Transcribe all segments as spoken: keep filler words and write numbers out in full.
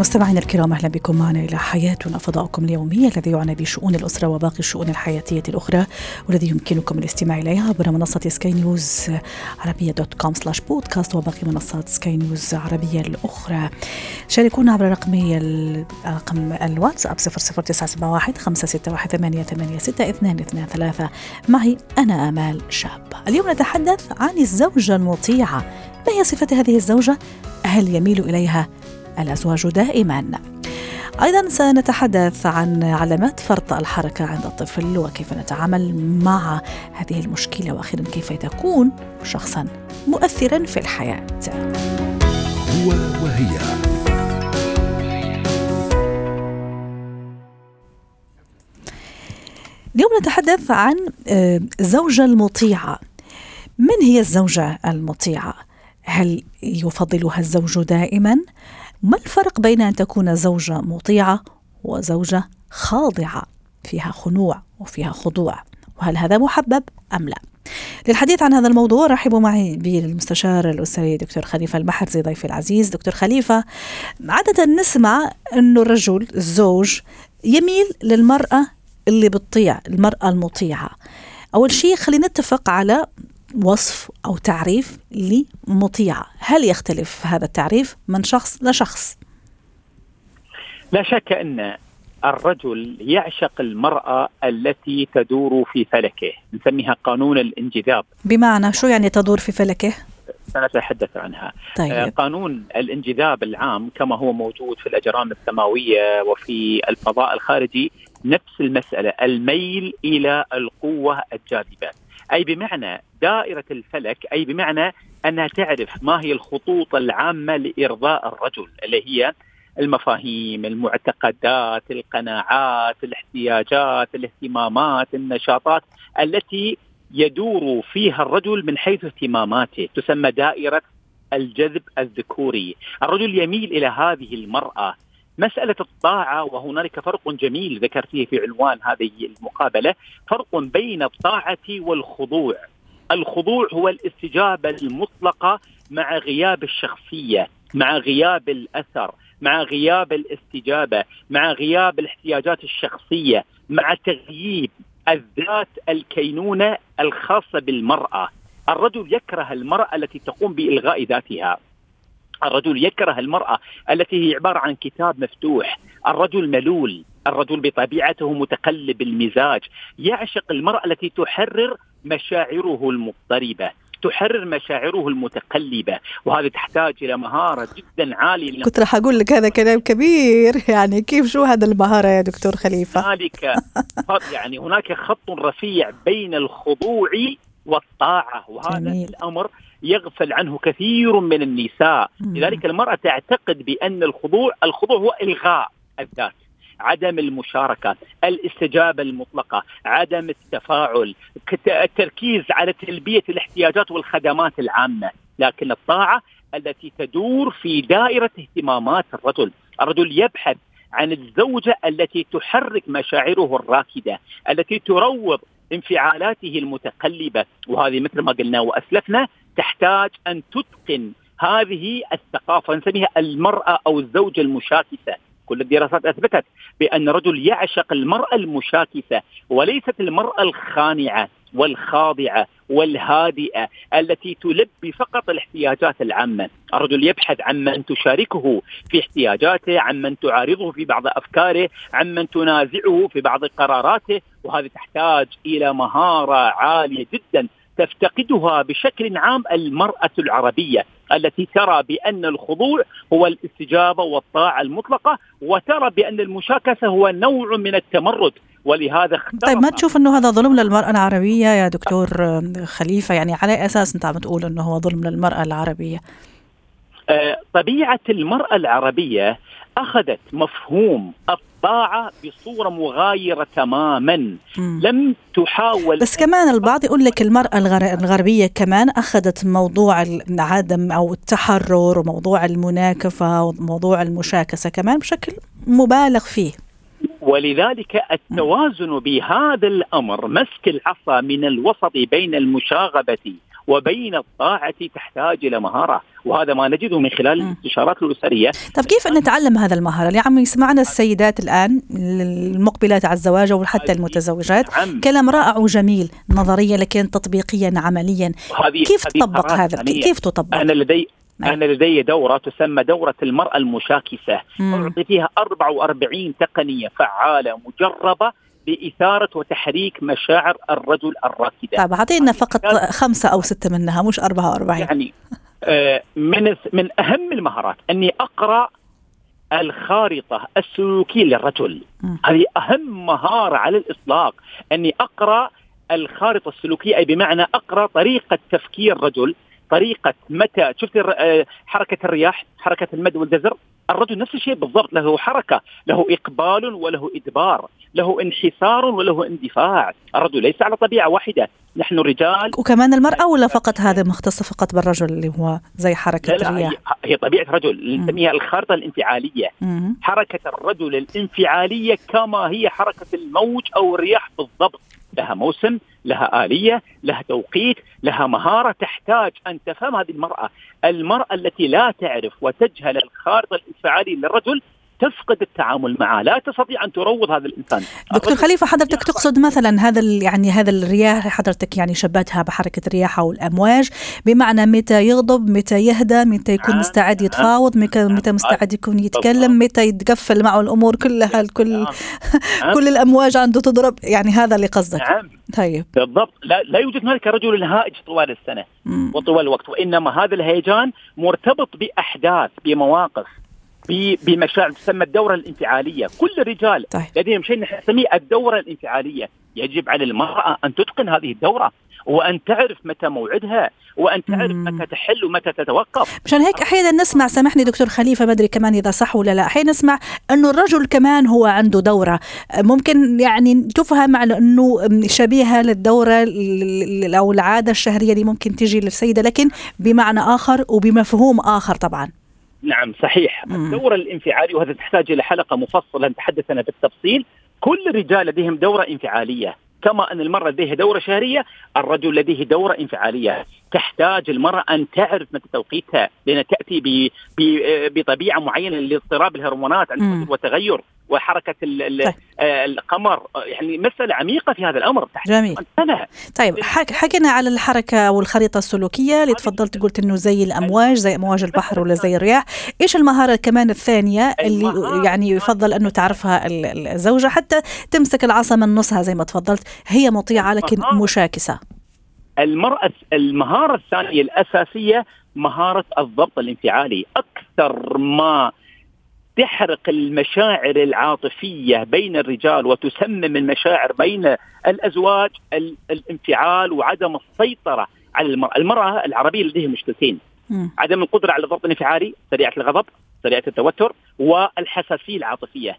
مستمعينا الكرام، أهلا بكم معنا إلى حياتنا، فضاؤكم اليومي الذي يعنى بشؤون الأسرة وباقي الشؤون الحياتية الأخرى، والذي يمكنكم الاستماع إليها عبر منصة سكاي نيوز عربية دوت كوم سلاش بودكاست وباقي منصات سكاي نيوز عربية الأخرى. شاركونا عبر رقمي رقم الواتساب صفر صفر تسعة سبعة واحد خمسة ستة واحد ثمانية ثمانية ستة اثنين اثنين ثلاثة. معي أنا آمال شاب. اليوم نتحدث عن الزوجة المطيعة. ما هي صفة هذه الزوجة؟ هل يميل إليها الأزواج دائما؟ أيضا سنتحدث عن علامات فرط الحركة عند الطفل وكيف نتعامل مع هذه المشكلة، وأخيرا كيف تكون شخصا مؤثرا في الحياة. هو وهي. اليوم نتحدث عن الزوجة المطيعة. من هي الزوجة المطيعة؟ هل يفضلها الزوج دائما؟ ما الفرق بين أن تكون زوجة مطيعة وزوجة خاضعة، فيها خنوع وفيها خضوع، وهل هذا محبب أم لا؟ للحديث عن هذا الموضوع رحبوا معي بالمستشار الأسري دكتور خليفة المحرزي ضيفي العزيز. دكتور خليفة، عادة نسمع أنه الرجل الزوج يميل للمرأة اللي بتطيع، المرأة المطيعة. أول شيء خلينا نتفق على وصف أو تعريف لمطيعة، هل يختلف هذا التعريف من شخص لشخص؟ لا شك أن الرجل يعشق المرأة التي تدور في فلكه، نسميها قانون الانجذاب. بمعنى شو يعني تدور في فلكه؟ سنتحدث عنها. طيب. قانون الانجذاب العام كما هو موجود في الأجرام السماوية وفي الفضاء الخارجي، نفس المسألة، الميل إلى القوة الجاذبة، أي بمعنى دائرة الفلك، أي بمعنى أنها تعرف ما هي الخطوط العامة لإرضاء الرجل، اللي هي المفاهيم، المعتقدات، القناعات، الاحتياجات، الاهتمامات، النشاطات التي يدور فيها الرجل من حيث اهتماماته، تسمى دائرة الجذب الذكوري. الرجل يميل إلى هذه المرأة. مسألة الطاعة، وهناك فرق جميل ذكرتيه في عنوان هذه المقابلة، فرق بين الطاعة والخضوع. الخضوع هو الاستجابة المطلقة مع غياب الشخصية، مع غياب الأثر، مع غياب الاستجابة، مع غياب الاحتياجات الشخصية، مع تغييب الذات الكينونة الخاصة بالمرأة. الرجل يكره المرأة التي تقوم بإلغاء ذاتها. الرجل يكره المرأة التي هي عبارة عن كتاب مفتوح. الرجل ملول، الرجل بطبيعته متقلب المزاج، يعشق المرأة التي تحرر مشاعره المضطربة، تحرر مشاعره المتقلبة، وهذا تحتاج إلى مهارة جدا عالية. كنت راح أقول لك هذا كلام كبير، يعني كيف شو هذا المهارة يا دكتور خليفة؟ هناك يعني هناك خط رفيع بين الخضوع والطاعة، وهذا جميل. الأمر يغفل عنه كثير من النساء. مم. لذلك المرأة تعتقد بأن الخضوع الخضوع هو إلغاء الذات، عدم المشاركة، الاستجابة المطلقة، عدم التفاعل، التركيز على تلبية الاحتياجات والخدمات العامة. لكن الطاعة التي تدور في دائرة اهتمامات الرجل. الرجل يبحث عن الزوجة التي تحرك مشاعره الراكدة، التي تروض انفعالاته المتقلبة، وهذه مثل ما قلنا وأسلفنا تحتاج أن تتقن هذه الثقافة، نسميها المرأة أو الزوجة المشاكسة. كل الدراسات أثبتت بأن الرجل يعشق المرأة المشاكسة، وليست المرأة الخانعة والخاضعة والهادئة التي تلبي فقط الاحتياجات العامة. الرجل يبحث عن من تشاركه في احتياجاته، عن من تعارضه في بعض أفكاره، عن من تنازعه في بعض قراراته، وهذا تحتاج إلى مهارة عالية جدا تفتقدها بشكل عام المرأة العربية، التي ترى بأن الخضوع هو الاستجابة والطاعة المطلقة، وترى بأن المشاكسة هو نوع من التمرد، ولهذا اخترت. طيب، ما تشوف أنه هذا ظلم للمرأة العربية يا دكتور خليفة؟ يعني على أساس أنت عم تقول أنه هو ظلم للمرأة العربية؟ طبيعة المرأة العربية أخذت مفهوم الطاعة طاعة بصورة مغايرة تماما. مم. لم تحاول. بس كمان البعض يقول لك المرأة الغربية كمان أخذت موضوع العدم أو التحرر وموضوع المناكفة وموضوع المشاكسة كمان بشكل مبالغ فيه، ولذلك التوازن بهذا الأمر، مسك العصا من الوسط بين المشاغبة وبين الطاعة تحتاج إلى مهارة، وهذا ما نجده من خلال الاستشارات الأسرية. طيب كيف نتعلم هذا المهارة؟ اللي عم يسمعنا السيدات الآن المقبلات على الزواج أو حتى المتزوجات، كلام رائع وجميل نظريا لكن تطبيقيا عمليا، كيف تطبق هذا؟ كيف تطبق؟ أنا لدي أنا لدي دورة تسمى دورة المرأة المشاكسة، أعطي فيها أربعة وأربعين تقنية فعالة مجربة بإثارة وتحريك مشاعر الرجل الراكدة. طيب أعطينا فقط خمسة أو ستة منها مش أربعة وأربعين. يعني آه من من أهم المهارات أني أقرأ الخارطة السلوكية للرجل، هذه أهم مهارة على الإطلاق، أني أقرأ الخارطة السلوكية، أي بمعنى أقرأ طريقة تفكير الرجل، طريقة متى شفت حركة الرياح، حركة المد والجزر، الرجل نفس الشيء بالضبط، له حركة، له إقبال وله إدبار، له انحسار وله اندفاع، الرجل ليس على طبيعة واحدة، نحن رجال. وكمان المرأة ولا فقط هذا مختص فقط بالرجل اللي هو زي حركة الرياح؟ هي طبيعة الرجل، نسميها الخارطة الانفعالية، م- حركة الرجل الانفعالية كما هي حركة الموج أو الرياح بالضبط، لها موسم، لها آلية، لها توقيت، لها مهارة، تحتاج أن تفهم هذه المرأة. المرأة التي لا تعرف وتجهل الخارطة الانفعالية للرجل تفقد التعامل معه، لا تستطيع أن تروض هذا الإنسان. دكتور خليفة حضرتك تقصد مثلا هذا يعني هذا الرياح حضرتك يعني شبهتها بحركة الرياح أو الأمواج، بمعنى متى يغضب، متى يهدى، متى يكون مستعد يتفاوض، متى مستعد يكون يتكلم، متى يتقفل معه الأمور كلها، الكل كل الأمواج عنده تضرب، يعني هذا اللي قصدك؟ طيب بالضبط. لا, لا يوجد هناك رجل الهائج طوال السنة م. وطوال الوقت، وإنما هذا الهيجان مرتبط بأحداث، بمواقف، بمشاعر، تسمى الدورة الانفعالية. كل الرجال طيب. لديهم شيء نسميه الدورة الانفعالية. يجب على المرأة أن تتقن هذه الدورة وأن تعرف متى موعدها وأن تعرف مم. متى تحل ومتى تتوقف. مشان هيك أحيانا نسمع، سامحني دكتور خليفة ما أدري كمان إذا صح ولا لا، أحيانا نسمع أنه الرجل كمان هو عنده دورة ممكن يعني تفهم على أنه شبيهة للدورة أو العادة الشهرية اللي ممكن تجي للسيدة، لكن بمعنى آخر وبمفهوم آخر طبعا. نعم صحيح. الدورة الانفعالية، وهذا تحتاج إلى حلقة مفصلة نتحدث عنها بالتفصيل. كل الرجال لديهم دورة انفعالية، كما أن المرأة لديها دورة شهرية، الرجل لديه دورة انفعالية. تحتاج المرأة أن تعرف متى توقيتها، لأن تأتي ب ب بطبيعة معينة لاضطراب الهرمونات عند وتغير وحركة طيب. القمر، يعني مسألة عميقة في هذا الأمر. جميل. طيب حكينا على الحركة والخريطة السلوكية اللي تفضلت قلت إنه زي الأمواج، زي أمواج البحر ولا زي الرياح. إيش المهارة كمان الثانية اللي يعني يفضل إنه تعرفها الزوجة حتى تمسك العصا من نصها زي ما تفضلت، هي مطيعة لكن مشاكسة؟ المرأة المهارة الثانية الأساسية مهارة الضبط الانفعالي. أكثر ما تحرق المشاعر العاطفية بين الرجال وتسمم المشاعر بين الأزواج الانفعال وعدم السيطرة على المرأة. المرأة العربية لديها مشكلتين، عدم القدرة على الضبط الانفعالي، سريعة الغضب، سريعة التوتر، والحساسية العاطفية،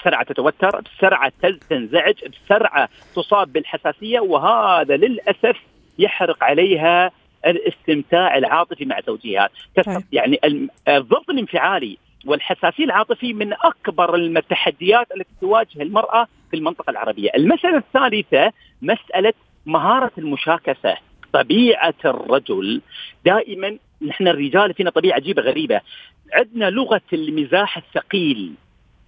بسرعة تتوتر، بسرعة تنزعج، بسرعة تصاب بالحساسية، وهذا للأسف يحرق عليها الاستمتاع العاطفي مع زوجها. يعني الضبط الانفعالي والحساسية العاطفية من أكبر التحديات التي تواجه المرأة في المنطقة العربية. المسألة الثالثة مسألة مهارة المشاكسة. طبيعة الرجل دائما، نحن الرجال فينا طبيعة عجيبة غريبة، عندنا لغة المزاح الثقيل.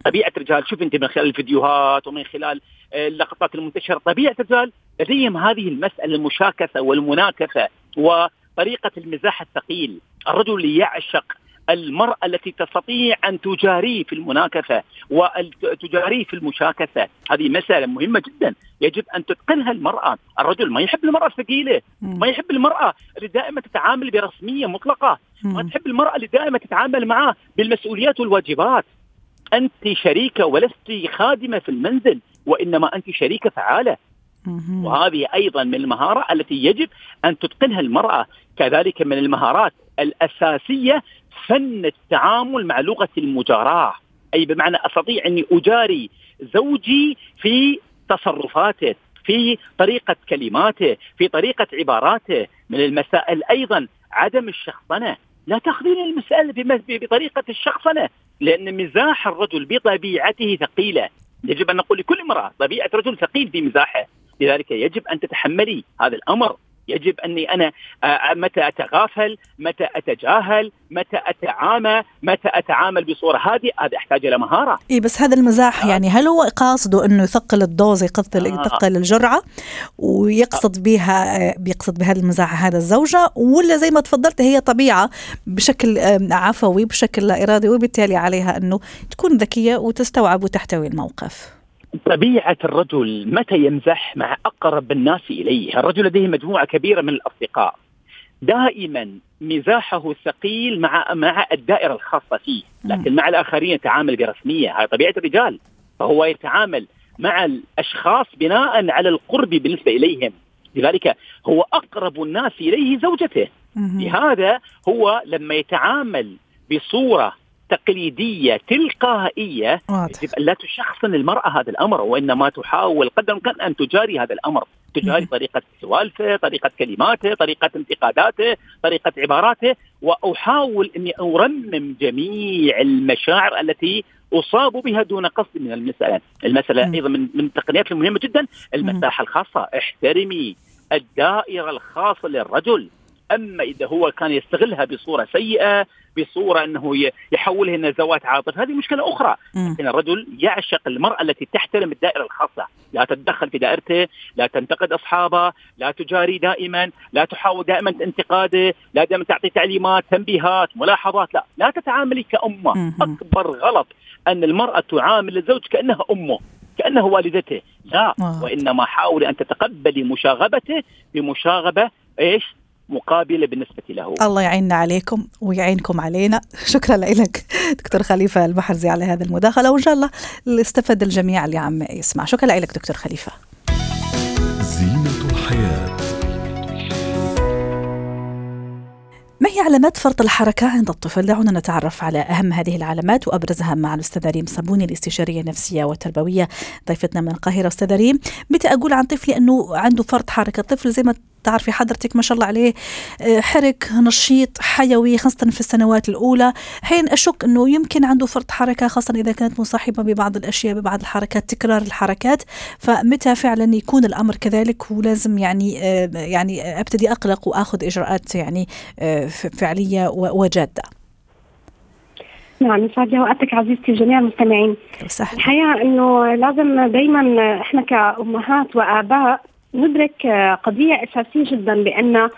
طبيعة الرجال، شوف أنت من خلال الفيديوهات ومن خلال اللقطات المنتشرة، طبيعة الرجال لديهم هذه المسألة، المشاكسة والمناكفة وطريقة المزاح الثقيل. الرجل يعشق المرأة التي تستطيع أن تجاري في المناكفة وتجاري في المشاكسة. هذه مسألة مهمة جدا يجب أن تتقنها المرأة. الرجل ما يحب المرأة الثقيلة، ما يحب المرأة اللي دائما تتعامل برسمية مطلقة، ما تحب المرأة اللي دائما تتعامل معه بالمسؤوليات والواجبات. أنت شريكة ولست خادمة في المنزل، وإنما أنت شريكة فعالة. وهذه أيضا من المهارة التي يجب أن تتقنها المرأة. كذلك من المهارات الأساسية فن التعامل مع لغة المجاراة. أي بمعنى أستطيع أني أجاري زوجي في تصرفاته، في طريقة كلماته، في طريقة عباراته. من المسائل أيضا عدم الشخصنة، لا تأخذين المسألة بطريقة الشخصنة، لأن مزاح الرجل بطبيعته ثقيلة. يجب أن نقول لكل امرأة طبيعة رجل ثقيل في مزاحه، لذلك يجب أن تتحملي هذا الأمر. يجب أني أنا متى أتغافل، متى أتجاهل، متى أتعامى، متى أتعامل بصورة هذه، هذا أحتاج إلى مهارة. إيه بس هذا المزاح آه. يعني هل هو قاصده أنه يثقل الدوز، يقتل آه. يثقل الجرعة ويقصد آه. بها بيقصد بهذا المزاح هذا الزوجة، ولا زي ما تفضلت هي طبيعة بشكل عفوي بشكل لا إرادي، وبالتالي عليها أنه تكون ذكية وتستوعب وتحتوي الموقف؟ طبيعة الرجل متى يمزح مع أقرب الناس إليه، الرجل لديه مجموعة كبيرة من الأصدقاء، دائما مزاحه الثقيل مع مع الدائرة الخاصة فيه، لكن مع الآخرين يتعامل برسمية. هذه طبيعة الرجال، فهو يتعامل مع الأشخاص بناء على القرب بالنسبة إليهم، لذلك هو أقرب الناس إليه زوجته. لهذا هو لما يتعامل بصورة تقليدية تلقائية يجب أن لا تشخصن المرأة هذا الأمر، وإنما تحاول قدر الإمكان أن تجاري هذا الأمر، تجاري طريقة سوالفه، طريقة كلماته، طريقة انتقاداته، طريقة عباراته. وأحاول أني أرمم جميع المشاعر التي أصاب بها دون قصد من المسألة. المسألة أيضا من التقنيات المهمة جدا المساحة الخاصة، احترمي الدائرة الخاصة للرجل. أما إذا هو كان يستغلها بصورة سيئة، بصورة أنه يحولها إلى ذوات عاطفة، هذه مشكلة أخرى. لكن الرجل يعشق المرأة التي تحترم الدائرة الخاصة، لا تتدخل في دائرته، لا تنتقد أصحابه، لا تجاري دائما، لا تحاول دائما انتقاده، لا دائما تعطي تعليمات، تنبيهات، ملاحظات. لا لا تتعاملي كأمه. أكبر غلط أن المرأة تعامل الزوج كأنها أمه، كأنه والدته. لا، وإنما حاولي أن تتقبلي مشاغبته بمشاغبة إيش مقابلة بالنسبة له. الله يعيننا عليكم ويعينكم علينا. شكرا لك دكتور خليفة المحرزي على هذا المداخلة، وإن شاء الله استفاد الجميع اللي عم يسمع. شكرا لك دكتور خليفة. زينة الحياة. ما هي علامات فرط الحركة عند الطفل؟ دعونا نتعرف على أهم هذه العلامات وأبرزها مع الأستاذة ريم صابوني، الاستشارية النفسية والتربوية، ضيفتنا من القاهرة. أستاذة ريم، متى أقول عن طفلي أنه عنده فرط حركة؟ طفل زي ما تعرفي حضرتك ما شاء الله عليه حرك، نشيط، حيوي، خاصة في السنوات الأولى، حين أشك أنه يمكن عنده فرط حركة، خاصة إذا كانت مصاحبة ببعض الأشياء، ببعض الحركات، تكرار الحركات. فمتى فعلا يكون الأمر كذلك ولازم يعني يعني أبتدي أقلق وأخذ إجراءات يعني فعلية وجادة؟ نعم، يسعد لي وقتك عزيزتي جميع المستمعين. الحقيقة أنه لازم دايما إحنا كأمهات وآباء ندرك قضية أساسية جدا، بأن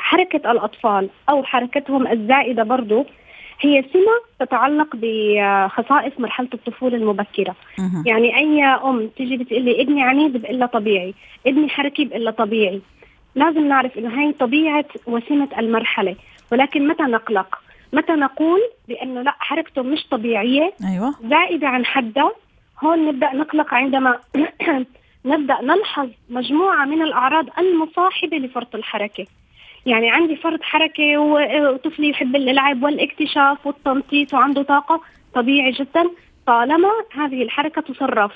حركة الأطفال أو حركتهم الزائدة برضو هي سمة تتعلق بخصائص مرحلة الطفولة المبكرة. يعني أي أم تيجي بتقلي ابني عنيد بقلها طبيعي، ابني حركي بقلها طبيعي. لازم نعرف إنه هاي طبيعة وسمة المرحلة، ولكن متى نقلق؟ متى نقول بأنه لا، حركته مش طبيعية، أيوة، زائدة عن حدها. هون نبدأ نقلق عندما نبدأ نلحظ مجموعة من الأعراض المصاحبة لفرط الحركة. يعني عندي فرط حركة وطفلي يحب اللعب والاكتشاف والتنطيط وعنده طاقة، طبيعي جدا طالما هذه الحركة تصرف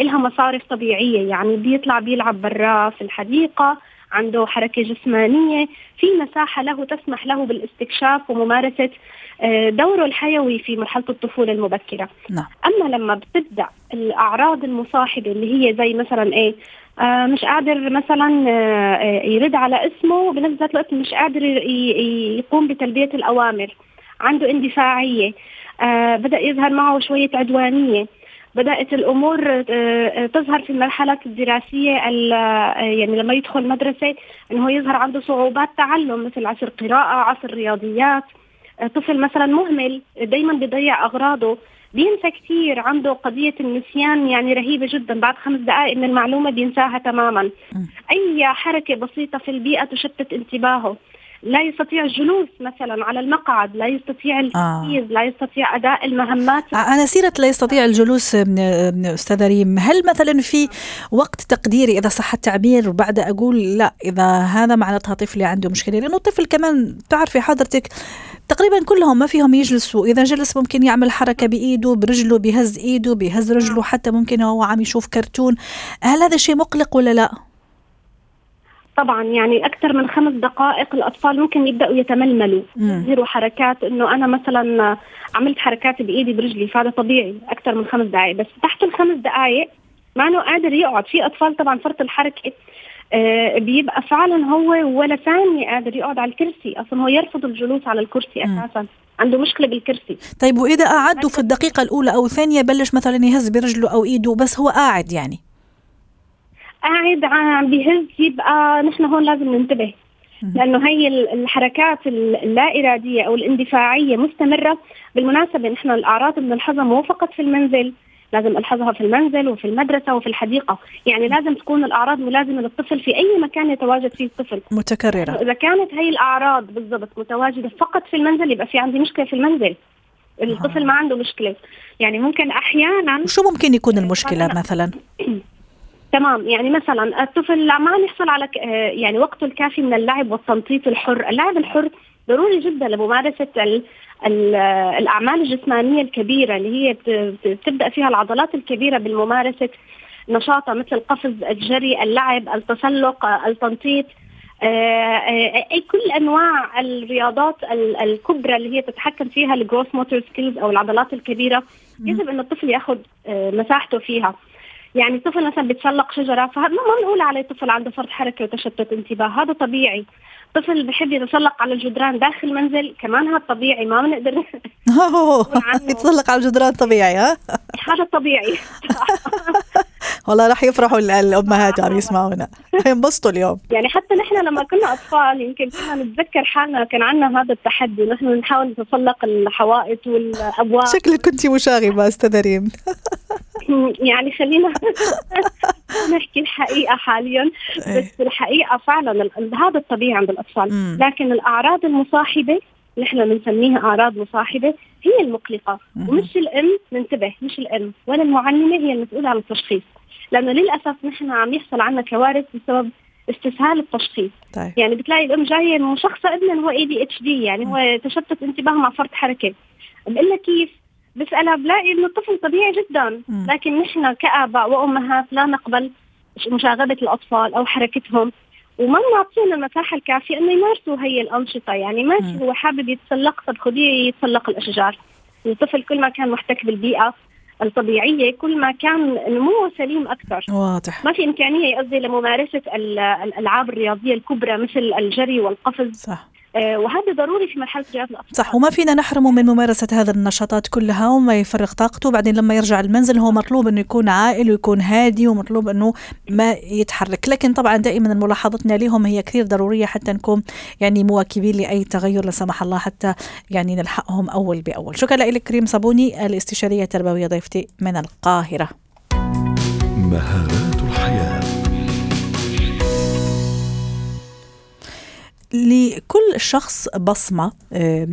إلها مصارف طبيعية. يعني بيطلع بيلعب برا في الحديقة، عنده حركة جسمانية، في مساحة له تسمح له بالاستكشاف وممارسة دوره الحيوي في مرحلة الطفولة المبكرة. لا. أما لما بتبدأ الأعراض المصاحبة اللي هي زي مثلا إيه، آه مش قادر مثلا آه يرد على اسمه، بنفس الوقت مش قادر يقوم بتلبية الأوامر، عنده اندفاعية، آه بدأ يظهر معه شوية عدوانية، بدأت الأمور تظهر في المرحلة الدراسية، يعني لما يدخل مدرسة أنه يظهر عنده صعوبات تعلم، مثل عصر قراءة، عصر رياضيات. طفل مثلا مهمل دايما بيضيع أغراضه، بينسى كتير، عنده قضية النسيان يعني رهيبة جدا، بعد خمس دقائق من المعلومة بينساها تماما. أي حركة بسيطة في البيئة تشتت انتباهه، لا يستطيع الجلوس مثلا على المقعد، لا يستطيع التركيز، آه. لا يستطيع أداء المهمات. أنا سيرة لا يستطيع الجلوس أستاذة ريم، هل مثلا في وقت تقديري إذا صح التعبير بعد أقول لا إذا هذا معناتها طفلي عنده مشكلة؟ لأنه الطفل كمان تعرفي حضرتك تقريبا كلهم ما فيهم يجلسوا، إذا جلس ممكن يعمل حركة بإيده برجله، بهز إيده بهز رجله، حتى ممكن هو عم يشوف كرتون. هل هذا شيء مقلق ولا لا؟ طبعا يعني أكثر من خمس دقائق الأطفال ممكن يبدأوا يتململوا، يظهروا حركات إنه أنا مثلا عملت حركات بإيدي برجلي، فهذا طبيعي أكثر من خمس دقائق. بس تحت الخمس دقائق ما أنه قادر يقعد. في أطفال طبعا فرط الحركة آه بيبقى فعلا هو ولا ثانية قادر يقعد على الكرسي، أصلا هو يرفض الجلوس على الكرسي أساسا، عنده مشكلة بالكرسي. طيب وإذا قعدوا في الدقيقة الأولى أو الثانية بلش مثلا يهز برجله أو إيده، بس هو قاعد يعني قاعد عم بيهز، يبقى نحن هون لازم ننتبه، لأنه هي الحركات اللا إرادية أو الاندفاعية مستمرة. بالمناسبة نحن الأعراض بنلاحظها مو فقط في المنزل، لازم ألحظها في المنزل وفي المدرسة وفي الحديقة، يعني لازم تكون الأعراض ملازمة للطفل في أي مكان يتواجد فيه الطفل، متكررة. إذا كانت هي الأعراض بالضبط متواجدة فقط في المنزل، يبقى في عندي مشكلة في المنزل، الطفل ما عنده مشكلة. يعني ممكن أحيانا شو ممكن يكون المشكلة مثلا؟ تمام، يعني مثلا الطفل ما عم يحصل على يعني وقته الكافي من اللعب والتنطيط الحر. اللعب الحر ضروري جدا لممارسة الأعمال الجسمانية الكبيرة اللي هي بتبدأ فيها العضلات الكبيرة بالممارسة نشاطة، مثل القفز، الجري، اللعب، التسلق، التنطيط، أي كل أنواع الرياضات الكبرى اللي هي تتحكم فيها الجروس موتور سكيلز أو العضلات الكبيرة، يجب أن الطفل يأخذ مساحته فيها. يعني الطفل مثلا بيتسلق شجرة، فهذا ما نقول عليه طفل عنده فرط حركة وتشتت انتباه، هذا طبيعي. طفل بحب يتسلق على الجدران داخل المنزل كمان، هذا طبيعي، ما بنقدر يتسلق على الجدران طبيعي، ها هذا طبيعي. والله راح يفرحوا الأمهات عم يسمعونا، هينبسطوا اليوم. يعني حتى نحن لما كنا أطفال يمكن كنا نتذكر حالنا كان عندنا هذا التحدي، نحن نحاول نتسلق الحوائط والأبواب. شكلك كنتي مشاغبة أستاذة ريم. يعني خلينا نحكي الحقيقة حاليا، بس الحقيقة فعلا هذا الطبيعي عند الأطفال، لكن الأعراض المصاحبة نحن بنسميها أعراض مصاحبة هي المقلقة، ومش الأم، ننتبه، مش الأم ولا المعلمة هي المسؤولة عن التشخيص، لأنه للأسف نحن عم يحصل عنا كوارث بسبب استسهال التشخيص. طيب. يعني بتلاقي الأم جاية مشخصة ابنها هو إيه دي إتش دي، يعني هو تشتت انتباه مع فرط حركة، بقلها كيف؟ بسألها بلاقي إنه الطفل طبيعي جدا، لكن نحن كآباء وأمهات لا نقبل مشاغبة الأطفال أو حركتهم، وما نعطيهم المساحة الكافية إنه يمارسوا هي الأنشطة. يعني ماشي هو حابب يتسلق، طب خديه يتسلق الأشجار. الطفل كل ما كان محتك بالبيئة الطبيعية كل ما كان نموه سليم أكثر. واضح. ما في إمكانية قصدي لممارسة الألعاب الرياضية الكبرى مثل الجري والقفز. صح. وهذا ضروري في مرحلة رياض الأطفال. صح، وما فينا نحرمه من ممارسة هذه النشاطات كلها وما يفرغ طاقته. بعدين لما يرجع المنزل هو مطلوب أنه يكون عاقل ويكون هادي، ومطلوب أنه ما يتحرك. لكن طبعا دائما ملاحظتنا لهم هي كثير ضرورية حتى نكون يعني مواكبين لأي تغير لا سمح الله، حتى يعني نلحقهم أول بأول. شكرا لك ريم صابوني، الاستشارية التربوية ضيفتي من القاهرة. مهارات الحياة. لكل شخص بصمة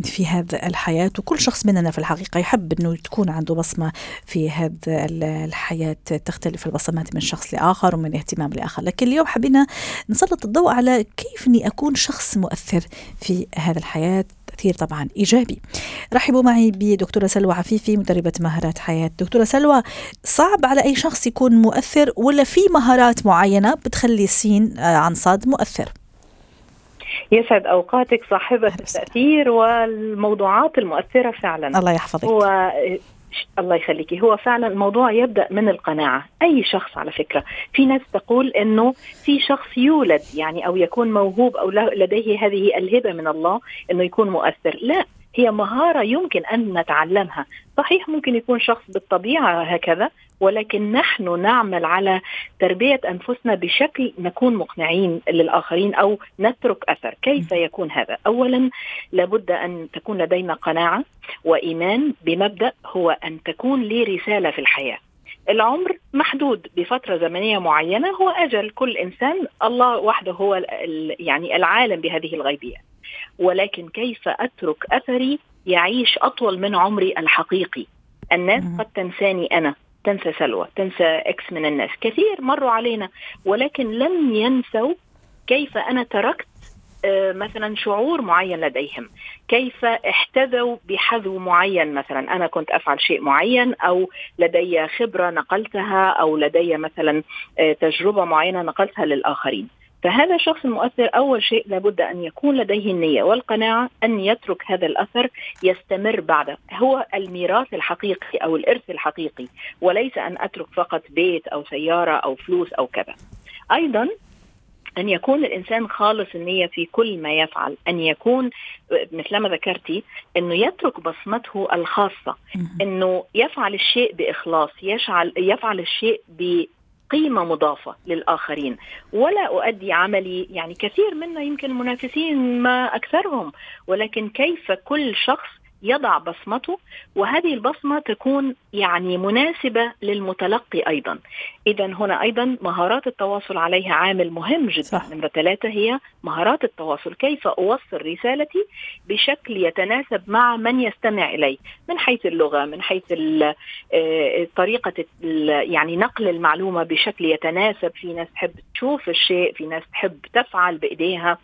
في هذا الحياة، وكل شخص مننا في الحقيقة يحب أنه تكون عنده بصمة في هذا الحياة. تختلف البصمات من شخص لآخر ومن اهتمام لآخر، لكن اليوم حبينا نسلط الضوء على كيف أني أكون شخص مؤثر في هذا الحياة، تأثير طبعا إيجابي. رحبوا معي بدكتورة سلوى عفيفي مدربة مهارات حياة. دكتورة سلوى، صعب على أي شخص يكون مؤثر ولا في مهارات معينة بتخلي سين عن صاد مؤثر؟ يسعد أوقاتك صاحبة التأثير والموضوعات المؤثرة فعلا. الله يحفظك. هو... الله يخليكي. هو فعلا الموضوع يبدأ من القناعة. أي شخص على فكرة، في ناس تقول أنه في شخص يولد يعني أو يكون موهوب أو لديه هذه الهبة من الله أنه يكون مؤثر. لا، هي مهارة يمكن أن نتعلمها. صحيح ممكن يكون شخص بالطبيعة هكذا، ولكن نحن نعمل على تربية أنفسنا بشكل نكون مقنعين للآخرين أو نترك أثر. كيف يكون هذا؟ أولا لابد أن تكون لدينا قناعة وإيمان بمبدأ، هو أن تكون لي رسالة في الحياة. العمر محدود بفترة زمنية معينة، هو أجل كل إنسان، الله وحده هو يعني العالم بهذه الغيبية، ولكن كيف أترك أثري يعيش أطول من عمري الحقيقي. الناس قد تنساني أنا، تنسى سلوى، تنسى إكس من الناس، كثير مروا علينا، ولكن لم ينسوا كيف أنا تركت مثلا شعور معين لديهم، كيف احتذوا بحذو معين، مثلا أنا كنت أفعل شيء معين أو لدي خبرة نقلتها أو لدي مثلا تجربة معينة نقلتها للآخرين. فهذا الشخص المؤثر أول شيء لابد أن يكون لديه النية والقناعة أن يترك هذا الأثر يستمر بعده، هو الميراث الحقيقي أو الإرث الحقيقي، وليس أن أترك فقط بيت أو سيارة أو فلوس أو كذا. أيضا أن يكون الإنسان خالص النية في كل ما يفعل، أن يكون مثلما ذكرتي أنه يترك بصمته الخاصة، أنه يفعل الشيء بإخلاص، يشعل يفعل الشيء ب قيمة مضافة للآخرين، ولا أؤدي عملي. يعني كثير منا يمكن المنافسين ما أكثرهم، ولكن كيف كل شخص يضع بصمته، وهذه البصمة تكون يعني مناسبة للمتلقي أيضا. إذا هنا أيضا مهارات التواصل عليها عامل مهم جدا. صح. نمرة ثلاثة هي مهارات التواصل، كيف أوصل رسالتي بشكل يتناسب مع من يستمع إلي، من حيث اللغة، من حيث طريقة يعني نقل المعلومة بشكل يتناسب. في ناس تحب تشوف الشيء، في ناس تحب تفعل بإيديها.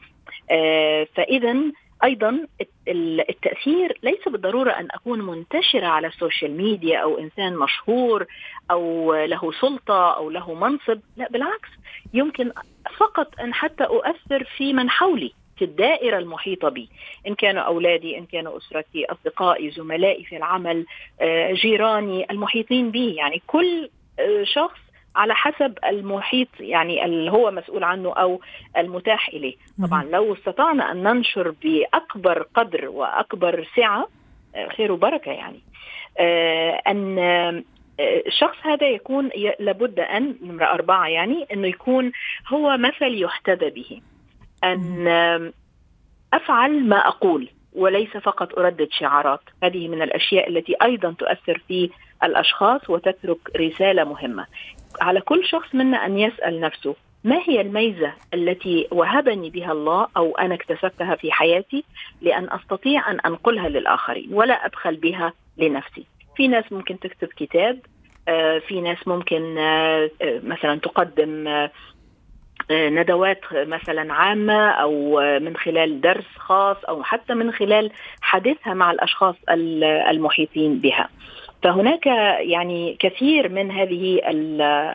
فإذا أيضا التأثير ليس بالضرورة أن أكون منتشرة على السوشيال ميديا أو إنسان مشهور أو له سلطة أو له منصب، لا بالعكس، يمكن فقط أن حتى أؤثر في من حولي، في الدائرة المحيطة بي، إن كانوا أولادي، إن كانوا أسرتي، أصدقائي، زملائي في العمل، جيراني، المحيطين بي. يعني كل شخص على حسب المحيط يعني اللي هو مسؤول عنه أو المتاح إليه. طبعا لو استطعنا أن ننشر بأكبر قدر وأكبر سعة خير وبركة، يعني أن الشخص هذا يكون لابد أن نمرة أربعة يعني أنه يكون هو مثل يحتذى به، أن أفعل ما أقول وليس فقط أردد شعارات. هذه من الأشياء التي أيضا تؤثر في الأشخاص وتترك رسالة مهمة. على كل شخص منا أن يسأل نفسه ما هي الميزة التي وهبني بها الله أو أنا اكتسبتها في حياتي لأن أستطيع أن أنقلها للآخرين ولا أبخل بها لنفسي. في ناس ممكن تكتب كتاب، في ناس ممكن مثلا تقدم ندوات مثلا عامة أو من خلال درس خاص أو حتى من خلال حديثها مع الأشخاص المحيطين بها. فهناك يعني كثير من هذه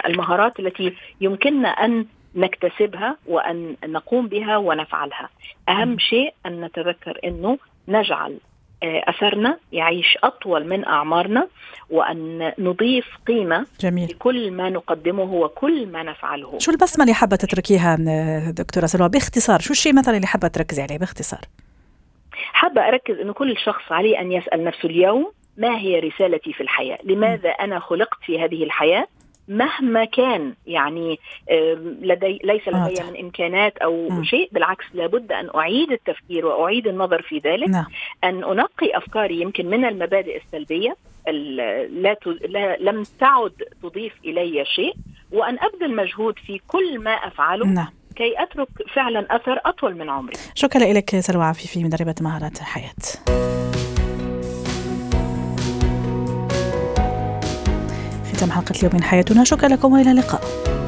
المهارات التي يمكننا أن نكتسبها وأن نقوم بها ونفعلها. أهم شيء أن نتذكر أنه نجعل أثرنا يعيش أطول من أعمارنا، وأن نضيف قيمة جميل. لكل ما نقدمه وكل ما نفعله. شو البصمة اللي حابة تتركيها دكتورة سلوى باختصار؟ شو الشيء مثلا اللي حابة تركزي عليه باختصار؟ حابة أركز أنه كل شخص عليه أن يسأل نفسه اليوم ما هي رسالتي في الحياة؟ لماذا أنا خلقت في هذه الحياة؟ مهما كان يعني لدي ليس لدي من إمكانات أو م. شيء، بالعكس لابد أن أعيد التفكير وأعيد النظر في ذلك، م. أن أنقي أفكاري يمكن من المبادئ السلبية لا, ت... لا لم تعد تضيف إلي شيء، وأن أبذل مجهود في كل ما أفعله م. كي أترك فعلا أثر أطول من عمري. شكرا لك سلوى عفيفي، مدربة مهارات الحياة. ختام حلقة اليوم من حياتنا، شكرا لكم وإلى اللقاء.